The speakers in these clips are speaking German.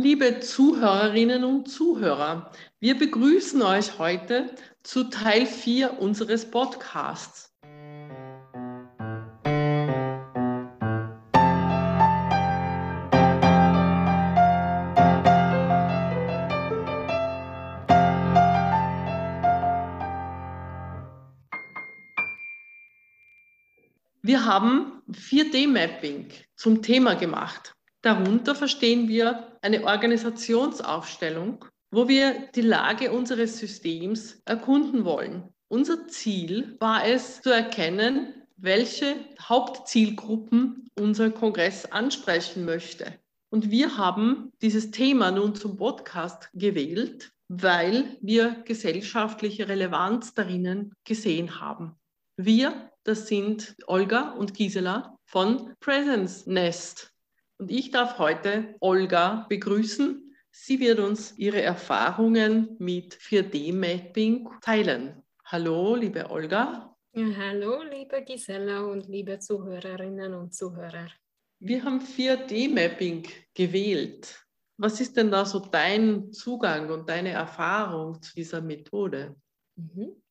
Liebe Zuhörerinnen und Zuhörer, wir begrüßen euch heute zu Teil 4 unseres Podcasts. Wir haben 4D-Mapping zum Thema gemacht. Darunter verstehen wir eine Organisationsaufstellung, wo wir die Lage unseres Systems erkunden wollen. Unser Ziel war es, zu erkennen, welche Hauptzielgruppen unser Kongress ansprechen möchte. Und wir haben dieses Thema nun zum Podcast gewählt, weil wir gesellschaftliche Relevanz darinnen gesehen haben. Wir, das sind Olga und Gisela von Presence Nest. Und ich darf heute Olga begrüßen. Sie wird uns ihre Erfahrungen mit 4D-Mapping teilen. Hallo, liebe Olga. Ja, hallo, liebe Gisela und liebe Zuhörerinnen und Zuhörer. Wir haben 4D-Mapping gewählt. Was ist denn da so dein Zugang und deine Erfahrung zu dieser Methode?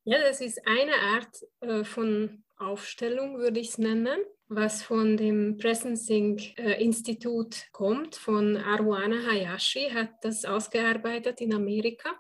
Ja, das ist eine Art von Aufstellung, würde ich es nennen, was von dem Presencing-Institut kommt, von Arawana Hayashi, hat das ausgearbeitet in Amerika.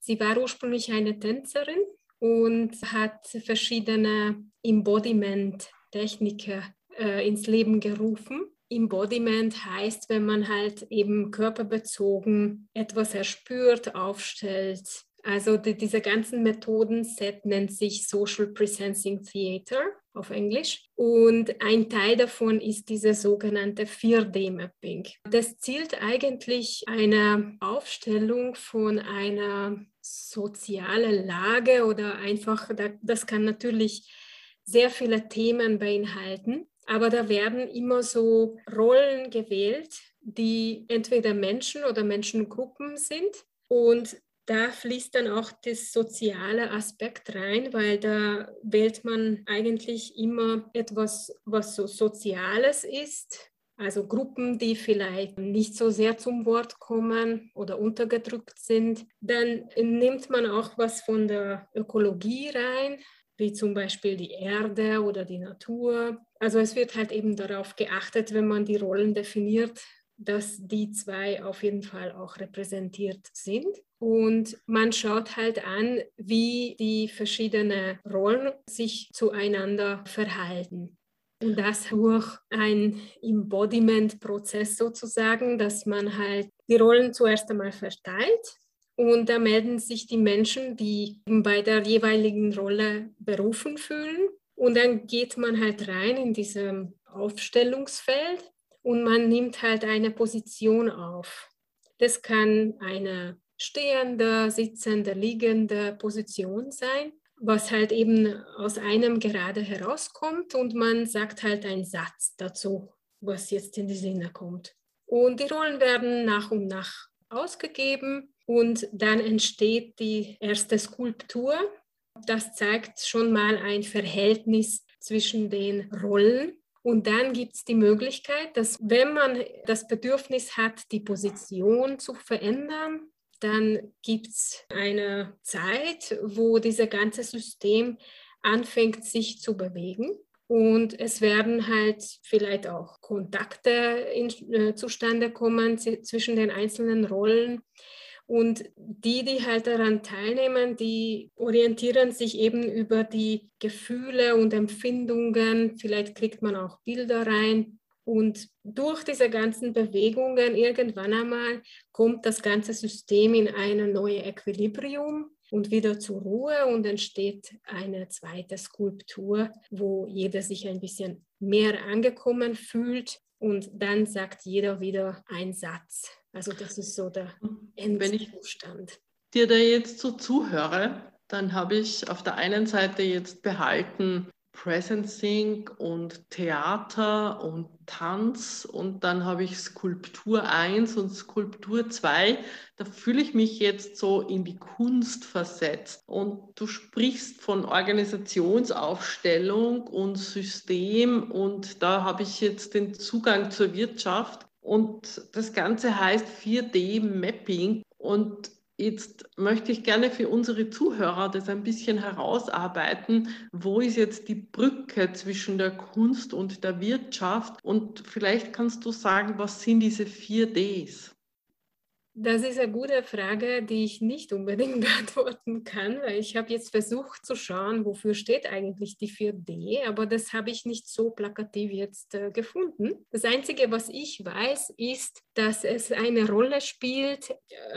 Sie war ursprünglich eine Tänzerin und hat verschiedene Embodiment-Techniken ins Leben gerufen. Embodiment heißt, wenn man halt eben körperbezogen etwas erspürt, aufstellt. Also diese ganzen Methoden-Set nennt sich Social Presencing Theatre auf Englisch. Und ein Teil davon ist diese sogenannte 4D-Mapping. Das zielt eigentlich eine Aufstellung von einer sozialen Lage oder einfach, das kann natürlich sehr viele Themen beinhalten, aber da werden immer so Rollen gewählt, die entweder Menschen oder Menschengruppen sind, und da fließt dann auch das soziale Aspekt rein, weil da wählt man eigentlich immer etwas, was so Soziales ist. Also Gruppen, die vielleicht nicht so sehr zum Wort kommen oder untergedrückt sind. Dann nimmt man auch was von der Ökologie rein, wie zum Beispiel die Erde oder die Natur. Also es wird halt eben darauf geachtet, wenn man die Rollen definiert, dass die zwei auf jeden Fall auch repräsentiert sind. Und man schaut halt an, wie die verschiedenen Rollen sich zueinander verhalten. Und das durch einen Embodiment-Prozess sozusagen, dass man halt die Rollen zuerst einmal verteilt. Und da melden sich die Menschen, die bei der jeweiligen Rolle berufen fühlen. Und dann geht man halt rein in dieses Aufstellungsfeld. Und man nimmt halt eine Position auf. Das kann eine stehende, sitzende, liegende Position sein, was halt eben aus einem gerade herauskommt, und man sagt halt einen Satz dazu, was jetzt in die Sinne kommt. Und die Rollen werden nach und nach ausgegeben und dann entsteht die erste Skulptur. Das zeigt schon mal ein Verhältnis zwischen den Rollen. Und dann gibt es die Möglichkeit, dass, wenn man das Bedürfnis hat, die Position zu verändern, dann gibt es eine Zeit, wo dieses ganze System anfängt, sich zu bewegen. Und es werden halt vielleicht auch Kontakte zustande kommen zwischen den einzelnen Rollen. Und die halt daran teilnehmen, die orientieren sich eben über die Gefühle und Empfindungen. Vielleicht kriegt man auch Bilder rein. Und durch diese ganzen Bewegungen irgendwann einmal kommt das ganze System in ein neues Equilibrium und wieder zur Ruhe, und entsteht eine zweite Skulptur, wo jeder sich ein bisschen mehr angekommen fühlt. Und dann sagt jeder wieder einen Satz. Also das ist so der Endzustand. Wenn ich dir da jetzt so zuhöre, dann habe ich auf der einen Seite jetzt behalten Presencing und Theater und Tanz, und dann habe ich Skulptur 1 und Skulptur 2. Da fühle ich mich jetzt so in die Kunst versetzt. Und du sprichst von Organisationsaufstellung und System, und da habe ich jetzt den Zugang zur Wirtschaft. Und das Ganze heißt 4D-Mapping. Und jetzt möchte ich gerne für unsere Zuhörer das ein bisschen herausarbeiten, wo ist jetzt die Brücke zwischen der Kunst und der Wirtschaft? Und vielleicht kannst du sagen, was sind diese 4Ds? Das ist eine gute Frage, die ich nicht unbedingt beantworten kann, weil ich habe jetzt versucht zu schauen, wofür steht eigentlich die 4D, aber das habe ich nicht so plakativ jetzt gefunden. Das Einzige, was ich weiß, ist, dass es eine Rolle spielt,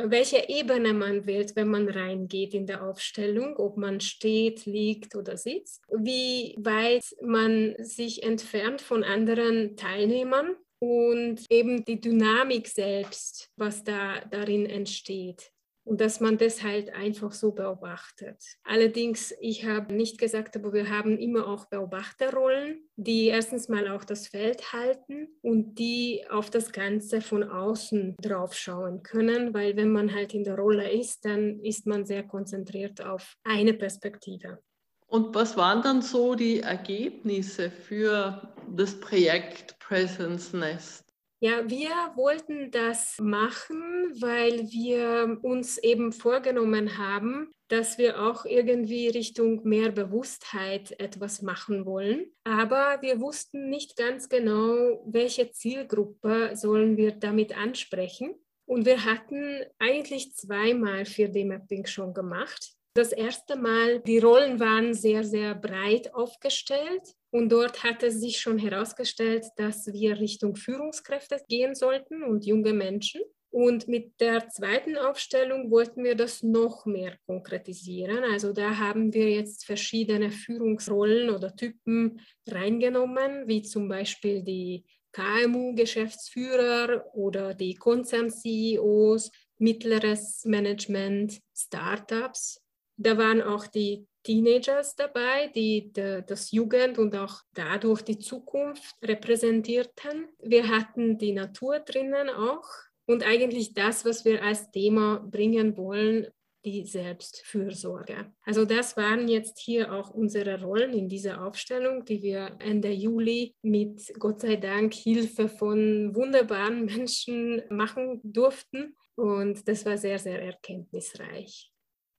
welche Ebene man wählt, wenn man reingeht in der Aufstellung, ob man steht, liegt oder sitzt, wie weit man sich entfernt von anderen Teilnehmern. Und eben die Dynamik selbst, was da darin entsteht. Und dass man das halt einfach so beobachtet. Allerdings, ich habe nicht gesagt, aber wir haben immer auch Beobachterrollen, die erstens mal auch das Feld halten und die auf das Ganze von außen drauf schauen können. Weil wenn man halt in der Rolle ist, dann ist man sehr konzentriert auf eine Perspektive. Und was waren dann so die Ergebnisse für das Projekt Presence Nest? Ja, wir wollten das machen, weil wir uns eben vorgenommen haben, dass wir auch irgendwie Richtung mehr Bewusstheit etwas machen wollen. Aber wir wussten nicht ganz genau, welche Zielgruppe sollen wir damit ansprechen. Und wir hatten eigentlich zweimal 4D-Mapping schon gemacht. Das erste Mal, die Rollen waren sehr, sehr breit aufgestellt und dort hat es sich schon herausgestellt, dass wir Richtung Führungskräfte gehen sollten und junge Menschen. Und mit der zweiten Aufstellung wollten wir das noch mehr konkretisieren. Also da haben wir jetzt verschiedene Führungsrollen oder Typen reingenommen, wie zum Beispiel die KMU-Geschäftsführer oder die Konzern-CEOs, mittleres Management, Startups. Da waren auch die Teenagers dabei, die das Jugend und auch dadurch die Zukunft repräsentierten. Wir hatten die Natur drinnen auch und eigentlich das, was wir als Thema bringen wollen, die Selbstfürsorge. Also das waren jetzt hier auch unsere Rollen in dieser Aufstellung, die wir Ende Juli mit Gott sei Dank Hilfe von wunderbaren Menschen machen durften und das war sehr, sehr erkenntnisreich.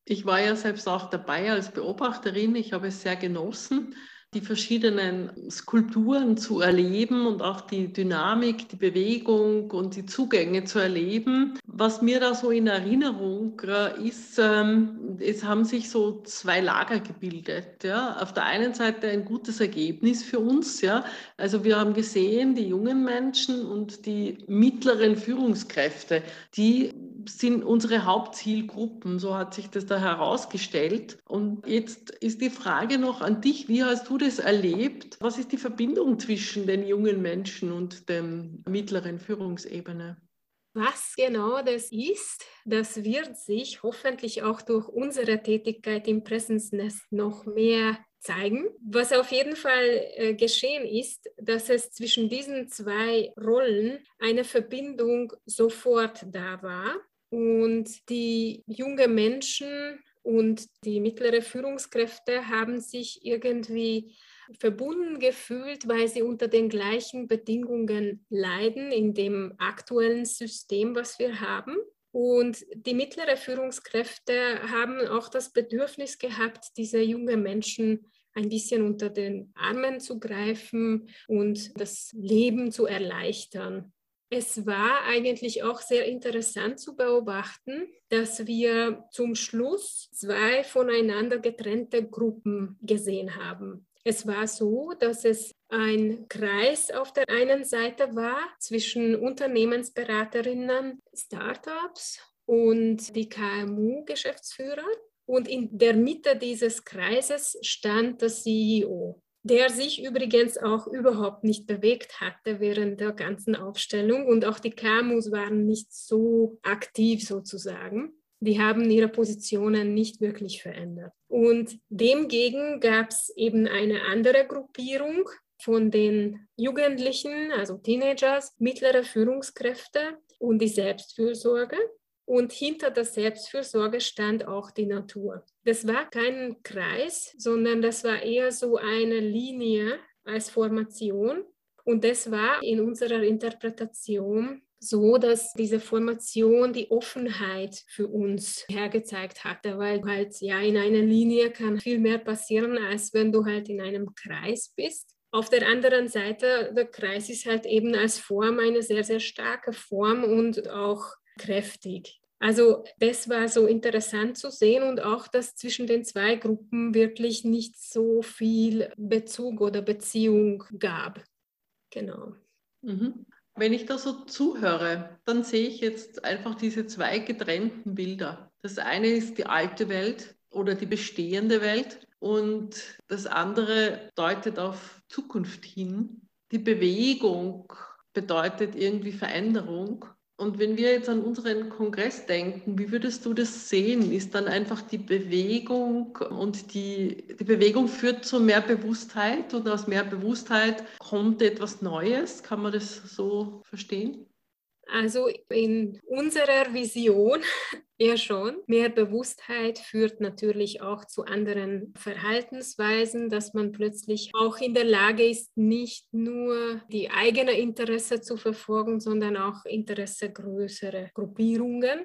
Ich war ja selbst auch dabei als Beobachterin. Ich habe es sehr genossen, die verschiedenen Skulpturen zu erleben und auch die Dynamik, die Bewegung und die Zugänge zu erleben. Was mir da so in Erinnerung ist, es haben sich so zwei Lager gebildet. Ja? Auf der einen Seite ein gutes Ergebnis für uns. Ja? Also wir haben gesehen, die jungen Menschen und die mittleren Führungskräfte, die sind unsere Hauptzielgruppen, so hat sich das da herausgestellt. Und jetzt ist die Frage noch an dich, wie hast du das erlebt? Was ist die Verbindung zwischen den jungen Menschen und der mittleren Führungsebene? Was genau das ist, das wird sich hoffentlich auch durch unsere Tätigkeit im Presence Nest noch mehr zeigen. Was auf jeden Fall geschehen ist, dass es zwischen diesen zwei Rollen eine Verbindung sofort da war und die jungen Menschen und die mittleren Führungskräfte haben sich irgendwie verbunden gefühlt, weil sie unter den gleichen Bedingungen leiden in dem aktuellen System, was wir haben. Und die mittleren Führungskräfte haben auch das Bedürfnis gehabt, diese jungen Menschen ein bisschen unter den Armen zu greifen und das Leben zu erleichtern. Es war eigentlich auch sehr interessant zu beobachten, dass wir zum Schluss zwei voneinander getrennte Gruppen gesehen haben. Es war so, dass es ein Kreis auf der einen Seite war zwischen Unternehmensberaterinnen, Startups und die KMU-Geschäftsführer. Und in der Mitte dieses Kreises stand der CEO, der sich übrigens auch überhaupt nicht bewegt hatte während der ganzen Aufstellung. Und auch die KMUs waren nicht so aktiv sozusagen. Die haben ihre Positionen nicht wirklich verändert. Und demgegen gab es eben eine andere Gruppierung von den Jugendlichen, also Teenagers, mittlere Führungskräfte und die Selbstfürsorge. Und hinter der Selbstfürsorge stand auch die Natur. Das war kein Kreis, sondern das war eher so eine Linie als Formation. Und das war in unserer Interpretation so, dass diese Formation die Offenheit für uns hergezeigt hatte, weil halt ja in einer Linie kann viel mehr passieren, als wenn du halt in einem Kreis bist. Auf der anderen Seite, der Kreis ist halt eben als Form eine sehr, sehr starke Form und auch kräftig. Also das war so interessant zu sehen und auch, dass zwischen den zwei Gruppen wirklich nicht so viel Bezug oder Beziehung gab. Genau. Mhm. Wenn ich da so zuhöre, dann sehe ich jetzt einfach diese zwei getrennten Bilder. Das eine ist die alte Welt oder die bestehende Welt und das andere deutet auf Zukunft hin. Die Bewegung bedeutet irgendwie Veränderung. Und wenn wir jetzt an unseren Kongress denken, wie würdest du das sehen? Ist dann einfach die Bewegung und die Bewegung führt zu mehr Bewusstheit und aus mehr Bewusstheit kommt etwas Neues? Kann man das so verstehen? Also in unserer Vision ja schon. Mehr Bewusstheit führt natürlich auch zu anderen Verhaltensweisen, dass man plötzlich auch in der Lage ist, nicht nur die eigenen Interessen zu verfolgen, sondern auch Interessen größerer Gruppierungen.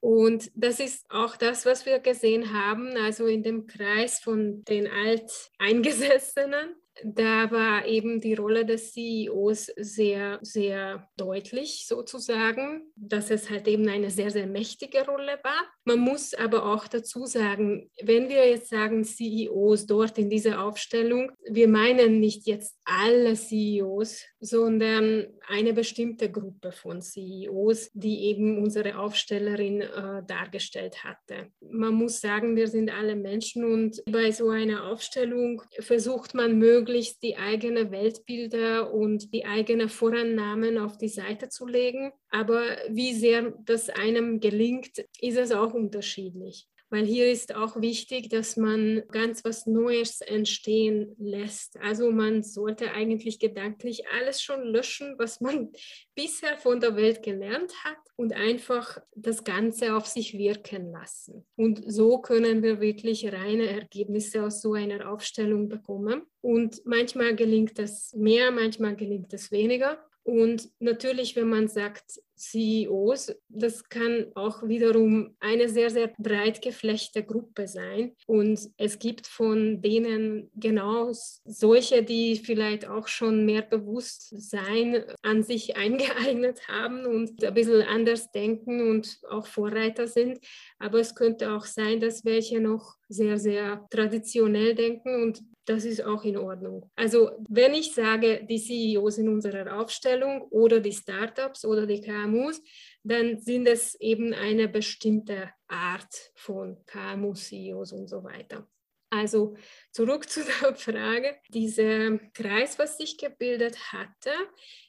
Und das ist auch das, was wir gesehen haben, also in dem Kreis von den Alteingesessenen. Da war eben die Rolle des CEOs sehr, sehr deutlich sozusagen, dass es halt eben eine sehr, sehr mächtige Rolle war. Man muss aber auch dazu sagen, wenn wir jetzt sagen CEOs dort in dieser Aufstellung, wir meinen nicht jetzt alle CEOs, sondern eine bestimmte Gruppe von CEOs, die eben unsere Aufstellerin dargestellt hatte. Man muss sagen, wir sind alle Menschen und bei so einer Aufstellung versucht man möglichst die eigenen Weltbilder und die eigenen Vorannahmen auf die Seite zu legen. Aber wie sehr das einem gelingt, ist es auch unterschiedlich. Weil hier ist auch wichtig, dass man ganz was Neues entstehen lässt. Also man sollte eigentlich gedanklich alles schon löschen, was man bisher von der Welt gelernt hat und einfach das Ganze auf sich wirken lassen. Und so können wir wirklich reine Ergebnisse aus so einer Aufstellung bekommen. Und manchmal gelingt das mehr, manchmal gelingt das weniger. Und natürlich, wenn man sagt CEOs, das kann auch wiederum eine sehr, sehr breit geflechtete Gruppe sein. Und es gibt von denen genau solche, die vielleicht auch schon mehr Bewusstsein an sich eingeeignet haben und ein bisschen anders denken und auch Vorreiter sind. Aber es könnte auch sein, dass welche noch sehr, sehr traditionell denken und das ist auch in Ordnung. Also wenn ich sage, die CEOs in unserer Aufstellung oder die Startups oder die KMUs, dann sind es eben eine bestimmte Art von KMU-CEOs und so weiter. Also zurück zu der Frage, dieser Kreis, was sich gebildet hatte.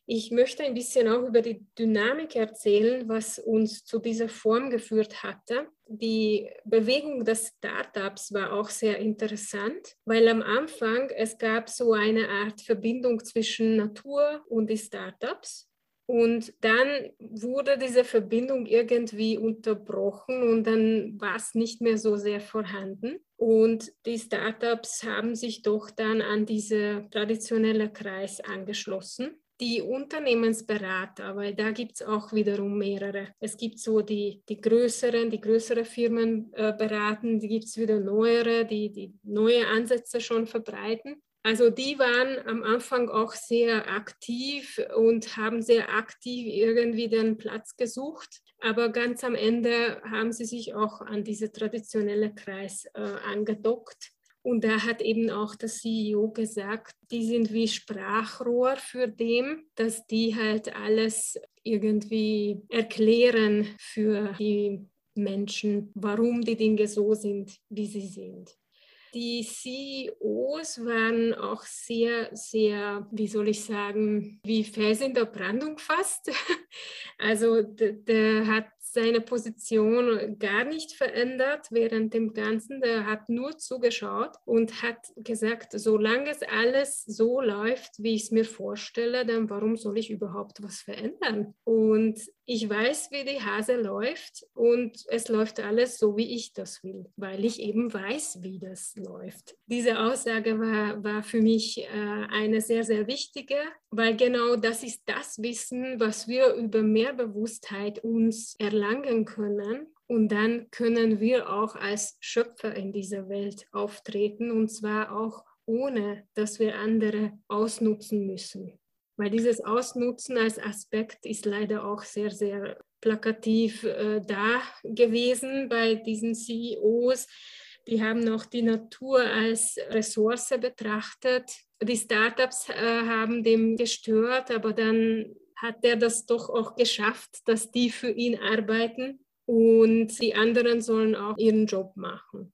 Ich möchte ein bisschen auch über die Dynamik erzählen, was uns zu dieser Form geführt hatte. Die Bewegung des Startups war auch sehr interessant, weil am Anfang es gab so eine Art Verbindung zwischen Natur und die Startups. Und dann wurde diese Verbindung irgendwie unterbrochen und dann war es nicht mehr so sehr vorhanden. Und die Startups haben sich doch dann an diesen traditionellen Kreis angeschlossen. Die Unternehmensberater, weil da gibt es auch wiederum mehrere. Es gibt so die größeren Firmen beraten, die gibt es wieder neuere, die neue Ansätze schon verbreiten. Also die waren am Anfang auch sehr aktiv und haben sehr aktiv irgendwie den Platz gesucht. Aber ganz am Ende haben sie sich auch an diesen traditionellen Kreis angedockt. Und da hat eben auch der CEO gesagt, die sind wie Sprachrohr für den, dass die halt alles irgendwie erklären für die Menschen, warum die Dinge so sind, wie sie sind. Die CEOs waren auch sehr, sehr, wie soll ich sagen, wie Fels in der Brandung fast. Also der hat seine Position gar nicht verändert während dem Ganzen. Der hat nur zugeschaut und hat gesagt, solange es alles so läuft, wie ich es mir vorstelle, dann warum soll ich überhaupt was verändern? Und ich weiß, wie die Hase läuft und es läuft alles so, wie ich das will, weil ich eben weiß, wie das läuft. Diese Aussage war für mich eine sehr, sehr wichtige, weil genau das ist das Wissen, was wir über mehr Bewusstheit uns erlangen können. Und dann können wir auch als Schöpfer in dieser Welt auftreten und zwar auch ohne, dass wir andere ausnutzen müssen. Weil dieses Ausnutzen als Aspekt ist leider auch sehr, sehr plakativ da gewesen bei diesen CEOs. Die haben auch die Natur als Ressource betrachtet. Die Startups haben dem gestört, aber dann hat er das doch auch geschafft, dass die für ihn arbeiten und die anderen sollen auch ihren Job machen.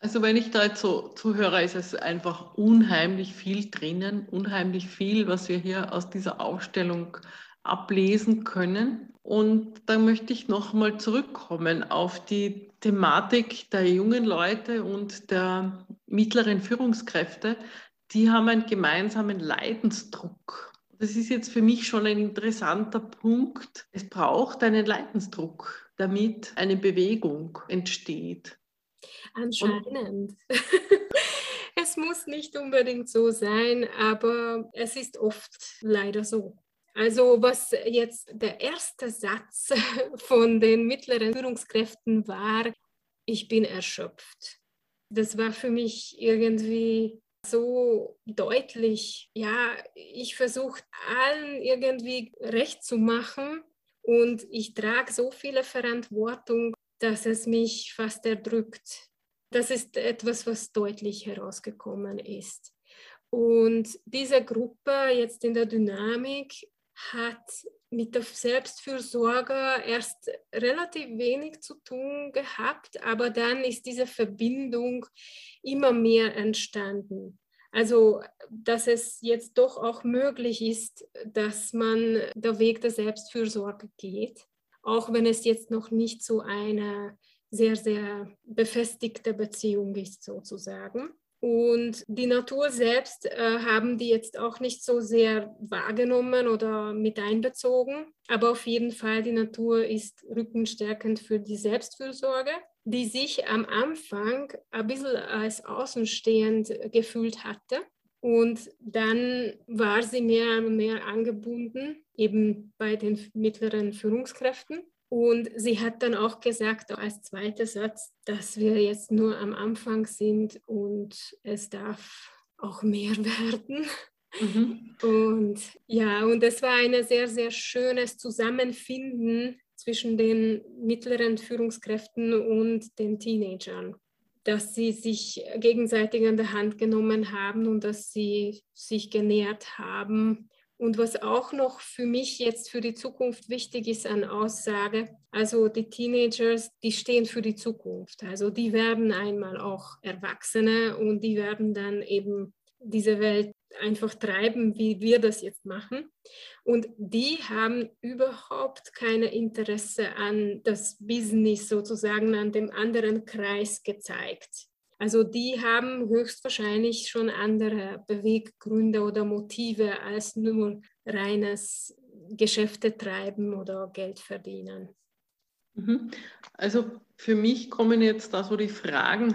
Also wenn ich da jetzt so zuhöre, ist es einfach unheimlich viel drinnen, unheimlich viel, was wir hier aus dieser Aufstellung ablesen können. Und da möchte ich nochmal zurückkommen auf die Thematik der jungen Leute und der mittleren Führungskräfte. Die haben einen gemeinsamen Leidensdruck. Das ist jetzt für mich schon ein interessanter Punkt. Es braucht einen Leidensdruck, damit eine Bewegung entsteht. Anscheinend. Es muss nicht unbedingt so sein, aber es ist oft leider so. Also was jetzt der erste Satz von den mittleren Führungskräften war, ich bin erschöpft. Das war für mich irgendwie so deutlich. Ja, ich versuche allen irgendwie recht zu machen und ich trage so viele Verantwortung, dass es mich fast erdrückt. Das ist etwas, was deutlich herausgekommen ist. Und diese Gruppe jetzt in der Dynamik hat mit der Selbstfürsorge erst relativ wenig zu tun gehabt, aber dann ist diese Verbindung immer mehr entstanden. Also, dass es jetzt doch auch möglich ist, dass man den Weg der Selbstfürsorge geht, auch wenn es jetzt noch nicht so eine sehr, sehr befestigte Beziehung ist, sozusagen. Und die Natur selbst haben die jetzt auch nicht so sehr wahrgenommen oder mit einbezogen. Aber auf jeden Fall, die Natur ist rückenstärkend für die Selbstfürsorge, die sich am Anfang ein bisschen als außenstehend gefühlt hatte. Und dann war sie mehr und mehr angebunden, eben bei den mittleren Führungskräften. Und sie hat dann auch gesagt, als zweiter Satz, dass wir jetzt nur am Anfang sind und es darf auch mehr werden. Mhm. Und ja, und es war ein sehr, sehr schönes Zusammenfinden zwischen den mittleren Führungskräften und den Teenagern, dass sie sich gegenseitig an der Hand genommen haben und dass sie sich genähert haben. Und was auch noch für mich jetzt für die Zukunft wichtig ist an Aussage, also die Teenagers, die stehen für die Zukunft. Also die werden einmal auch Erwachsene und die werden dann eben diese Welt einfach treiben, wie wir das jetzt machen. Und die haben überhaupt kein Interesse an das Business sozusagen, an dem anderen Kreis gezeigt. Also die haben höchstwahrscheinlich schon andere Beweggründe oder Motive als nur reines Geschäfte treiben oder Geld verdienen. Also für mich kommen jetzt da so die Fragen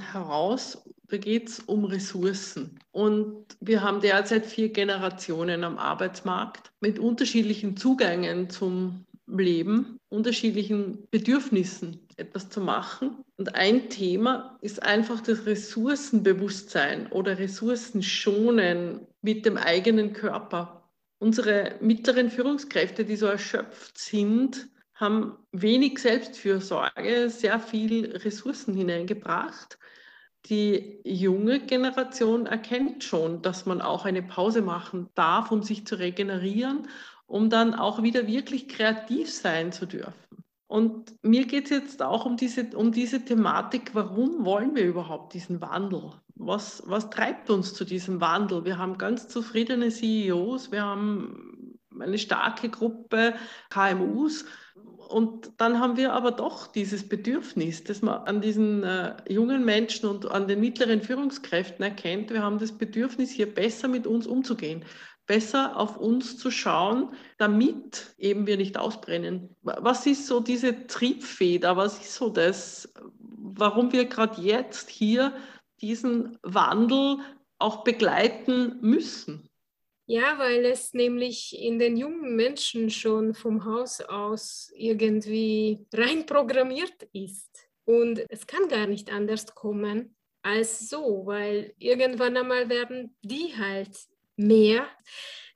heraus. Da geht es um Ressourcen. Und wir haben derzeit 4 Generationen am Arbeitsmarkt mit unterschiedlichen Zugängen zum Leben, unterschiedlichen Bedürfnissen, etwas zu machen. Und ein Thema ist einfach das Ressourcenbewusstsein oder Ressourcenschonen mit dem eigenen Körper. Unsere mittleren Führungskräfte, die so erschöpft sind, haben wenig Selbstfürsorge, sehr viel Ressourcen hineingebracht. Die junge Generation erkennt schon, dass man auch eine Pause machen darf, um sich zu regenerieren, um dann auch wieder wirklich kreativ sein zu dürfen. Und mir geht es jetzt auch um diese Thematik, warum wollen wir überhaupt diesen Wandel? Was treibt uns zu diesem Wandel? Wir haben ganz zufriedene CEOs, wir haben eine starke Gruppe KMUs. Und dann haben wir aber doch dieses Bedürfnis, dass man an diesen jungen Menschen und an den mittleren Führungskräften erkennt, wir haben das Bedürfnis, hier besser mit uns umzugehen, besser auf uns zu schauen, damit eben wir nicht ausbrennen. Was ist so diese Triebfeder, was ist so das, warum wir gerade jetzt hier diesen Wandel auch begleiten müssen? Ja, weil es nämlich in den jungen Menschen schon vom Haus aus irgendwie rein programmiert ist. Und es kann gar nicht anders kommen als so, weil irgendwann einmal werden die halt mehr.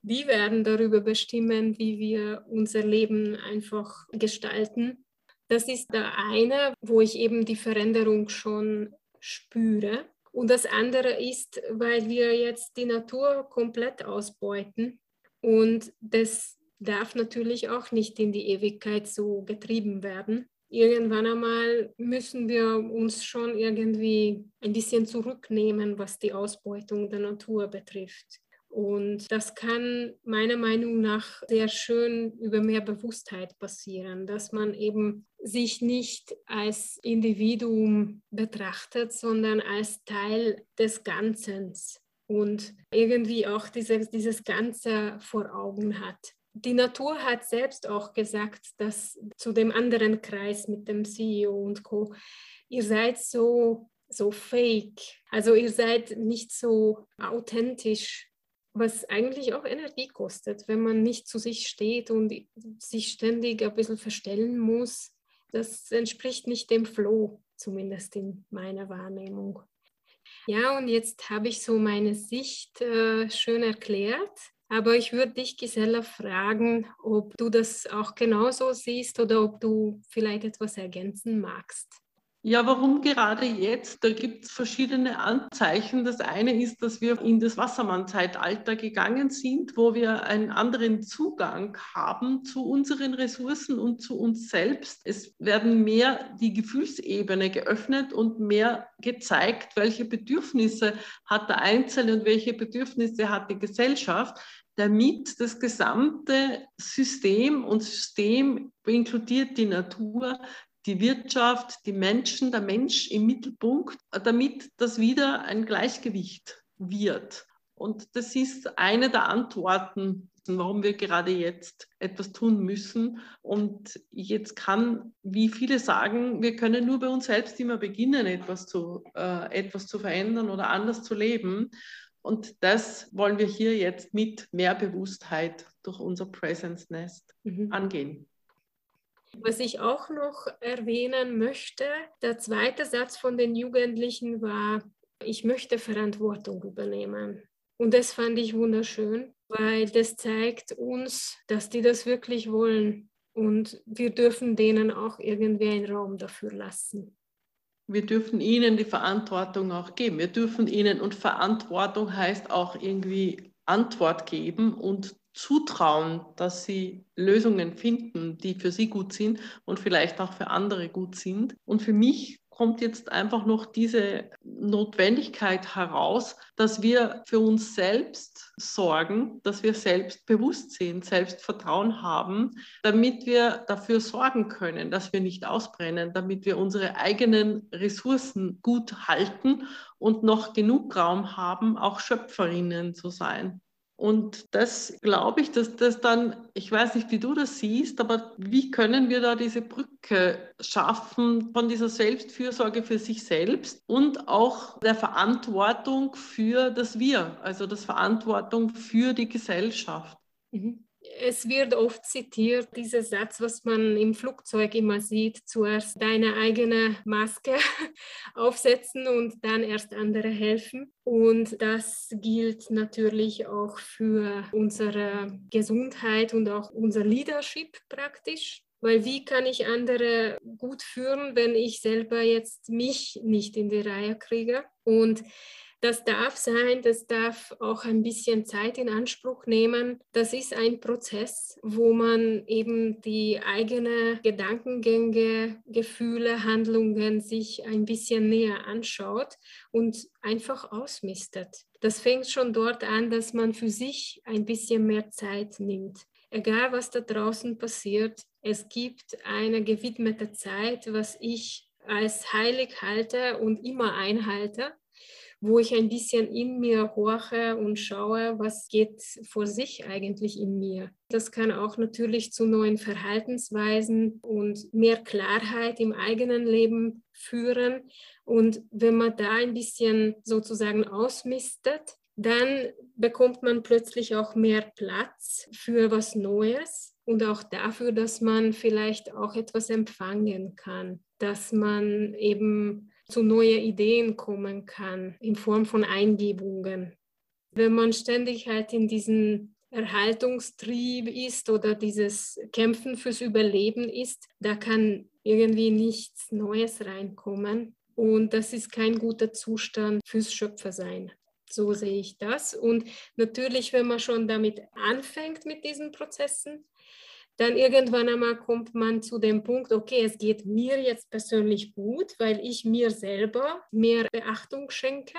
Die werden darüber bestimmen, wie wir unser Leben einfach gestalten. Das ist der eine, wo ich eben die Veränderung schon spüre. Und das andere ist, weil wir jetzt die Natur komplett ausbeuten. Und das darf natürlich auch nicht in die Ewigkeit so getrieben werden. Irgendwann einmal müssen wir uns schon irgendwie ein bisschen zurücknehmen, was die Ausbeutung der Natur betrifft. Und das kann meiner Meinung nach sehr schön über mehr Bewusstheit passieren, dass man eben sich nicht als Individuum betrachtet, sondern als Teil des Ganzen und irgendwie auch dieses Ganze vor Augen hat. Die Natur hat selbst auch gesagt, dass zu dem anderen Kreis mit dem CEO und Co., ihr seid so fake, also ihr seid nicht so authentisch, was eigentlich auch Energie kostet, wenn man nicht zu sich steht und sich ständig ein bisschen verstellen muss. Das entspricht nicht dem Flow, zumindest in meiner Wahrnehmung. Ja, und jetzt habe ich so meine Sicht schön erklärt, aber ich würde dich, Gisela, fragen, ob du das auch genauso siehst oder ob du vielleicht etwas ergänzen magst. Ja, warum gerade jetzt? Da gibt es verschiedene Anzeichen. Das eine ist, dass wir in das Wassermann-Zeitalter gegangen sind, wo wir einen anderen Zugang haben zu unseren Ressourcen und zu uns selbst. Es werden mehr die Gefühlsebene geöffnet und mehr gezeigt, welche Bedürfnisse hat der Einzelne und welche Bedürfnisse hat die Gesellschaft, damit das gesamte System, und System inkludiert die Natur, die Wirtschaft, die Menschen, der Mensch im Mittelpunkt, damit das wieder ein Gleichgewicht wird. Und das ist eine der Antworten, warum wir gerade jetzt etwas tun müssen. Und jetzt kann, wie viele sagen, wir können nur bei uns selbst immer beginnen, etwas zu verändern oder anders zu leben. Und das wollen wir hier jetzt mit mehr Bewusstheit durch unser Presence Nest angehen. Was ich auch noch erwähnen möchte, der zweite Satz von den Jugendlichen war, ich möchte Verantwortung übernehmen. Und das fand ich wunderschön, weil das zeigt uns, dass die das wirklich wollen. Und wir dürfen denen auch irgendwie einen Raum dafür lassen. Wir dürfen ihnen die Verantwortung auch geben. Wir dürfen ihnen, und Verantwortung heißt auch irgendwie Antwort geben und zutrauen, dass sie Lösungen finden, die für sie gut sind und vielleicht auch für andere gut sind. Und für mich kommt jetzt einfach noch diese Notwendigkeit heraus, dass wir für uns selbst sorgen, dass wir selbstbewusst sind, Selbstvertrauen haben, damit wir dafür sorgen können, dass wir nicht ausbrennen, damit wir unsere eigenen Ressourcen gut halten und noch genug Raum haben, auch Schöpferinnen zu sein. Und das glaube ich, dass das dann, ich weiß nicht, wie du das siehst, aber wie können wir da diese Brücke schaffen von dieser Selbstfürsorge für sich selbst und auch der Verantwortung für das Wir, also das Verantwortung für die Gesellschaft? Es wird oft zitiert, dieser Satz, was man im Flugzeug immer sieht, zuerst deine eigene Maske aufsetzen und dann erst andere helfen. Und das gilt natürlich auch für unsere Gesundheit und auch unser Leadership praktisch. Weil wie kann ich andere gut führen, wenn ich selber jetzt mich nicht in die Reihe kriege? Und das darf sein, das darf auch ein bisschen Zeit in Anspruch nehmen. Das ist ein Prozess, wo man eben die eigenen Gedankengänge, Gefühle, Handlungen sich ein bisschen näher anschaut und einfach ausmistet. Das fängt schon dort an, dass man für sich ein bisschen mehr Zeit nimmt. egal was da draußen passiert, es gibt eine gewidmete Zeit, was ich als heilig halte und immer einhalte, wo ich ein bisschen in mir horche und schaue, was geht vor sich eigentlich in mir. Das kann auch natürlich zu neuen Verhaltensweisen und mehr Klarheit im eigenen Leben führen. Und wenn man da ein bisschen sozusagen ausmistet, dann bekommt man plötzlich auch mehr Platz für was Neues und auch dafür, dass man vielleicht auch etwas empfangen kann, dass man eben zu neuen Ideen kommen kann in Form von Eingebungen. Wenn man ständig halt in diesem Erhaltungstrieb ist oder dieses Kämpfen fürs Überleben ist, da kann irgendwie nichts Neues reinkommen und das ist kein guter Zustand fürs Schöpfersein. So sehe ich das. Und natürlich, wenn man schon damit anfängt mit diesen Prozessen, dann irgendwann einmal kommt man zu dem Punkt, okay, es geht mir jetzt persönlich gut, weil ich mir selber mehr Beachtung schenke.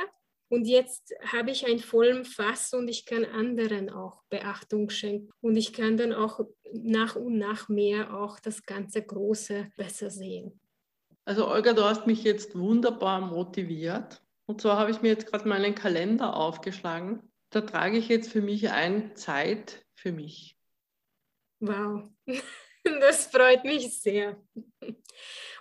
Und jetzt habe ich einen vollen Fass und ich kann anderen auch Beachtung schenken. Und ich kann dann auch nach und nach mehr auch das ganze Große besser sehen. Also Olga, du hast mich jetzt wunderbar motiviert. Und zwar habe ich mir jetzt gerade meinen Kalender aufgeschlagen. Da trage ich jetzt für mich ein, Zeit für mich. Wow, das freut mich sehr.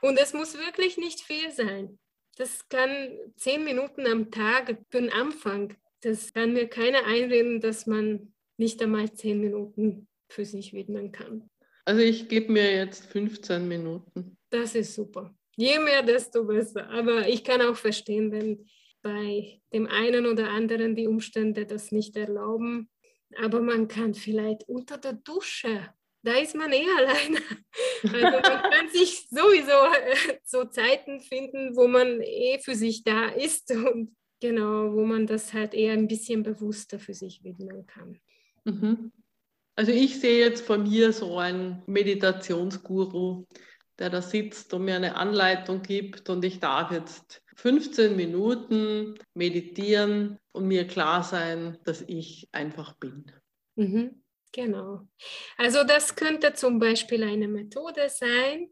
Und es muss wirklich nicht viel sein. Das kann 10 Minuten am Tag für den Anfang. Das kann mir keiner einreden, dass man nicht einmal 10 Minuten für sich widmen kann. Also ich gebe mir jetzt 15 Minuten. Das ist super. Je mehr, desto besser. Aber ich kann auch verstehen, wenn bei dem einen oder anderen die Umstände das nicht erlauben. Aber man kann vielleicht unter der Dusche, da ist man alleine. Also man kann sich sowieso so Zeiten finden, wo man für sich da ist und genau, wo man das halt eher ein bisschen bewusster für sich widmen kann. Mhm. Also ich sehe jetzt von mir so einen Meditationsguru, der da sitzt und mir eine Anleitung gibt und ich darf jetzt 15 Minuten meditieren und mir klar sein, dass ich einfach bin. Mhm, genau. Also das könnte zum Beispiel eine Methode sein,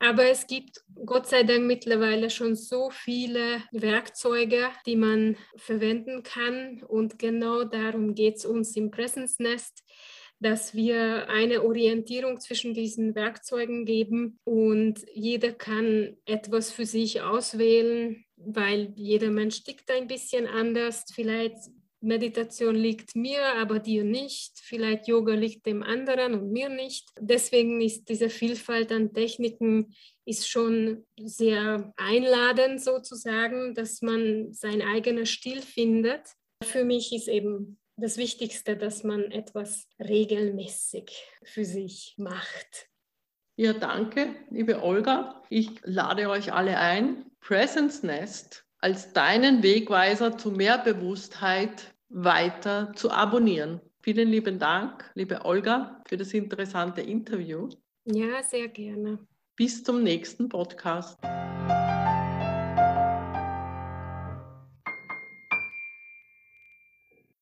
aber es gibt Gott sei Dank mittlerweile schon so viele Werkzeuge, die man verwenden kann und genau darum geht es uns im Presence Nest, dass wir eine Orientierung zwischen diesen Werkzeugen geben und jeder kann etwas für sich auswählen, weil jeder Mensch tickt ein bisschen anders. Vielleicht Meditation liegt mir, aber dir nicht. Vielleicht Yoga liegt dem anderen und mir nicht. Deswegen ist diese Vielfalt an Techniken ist schon sehr einladend sozusagen, dass man seinen eigenen Stil findet. Für mich ist eben das Wichtigste, dass man etwas regelmäßig für sich macht. Ja, danke, liebe Olga. Ich lade euch alle ein, Presence Nest als deinen Wegweiser zu mehr Bewusstheit weiter zu abonnieren. Vielen lieben Dank, liebe Olga, für das interessante Interview. Ja, sehr gerne. Bis zum nächsten Podcast.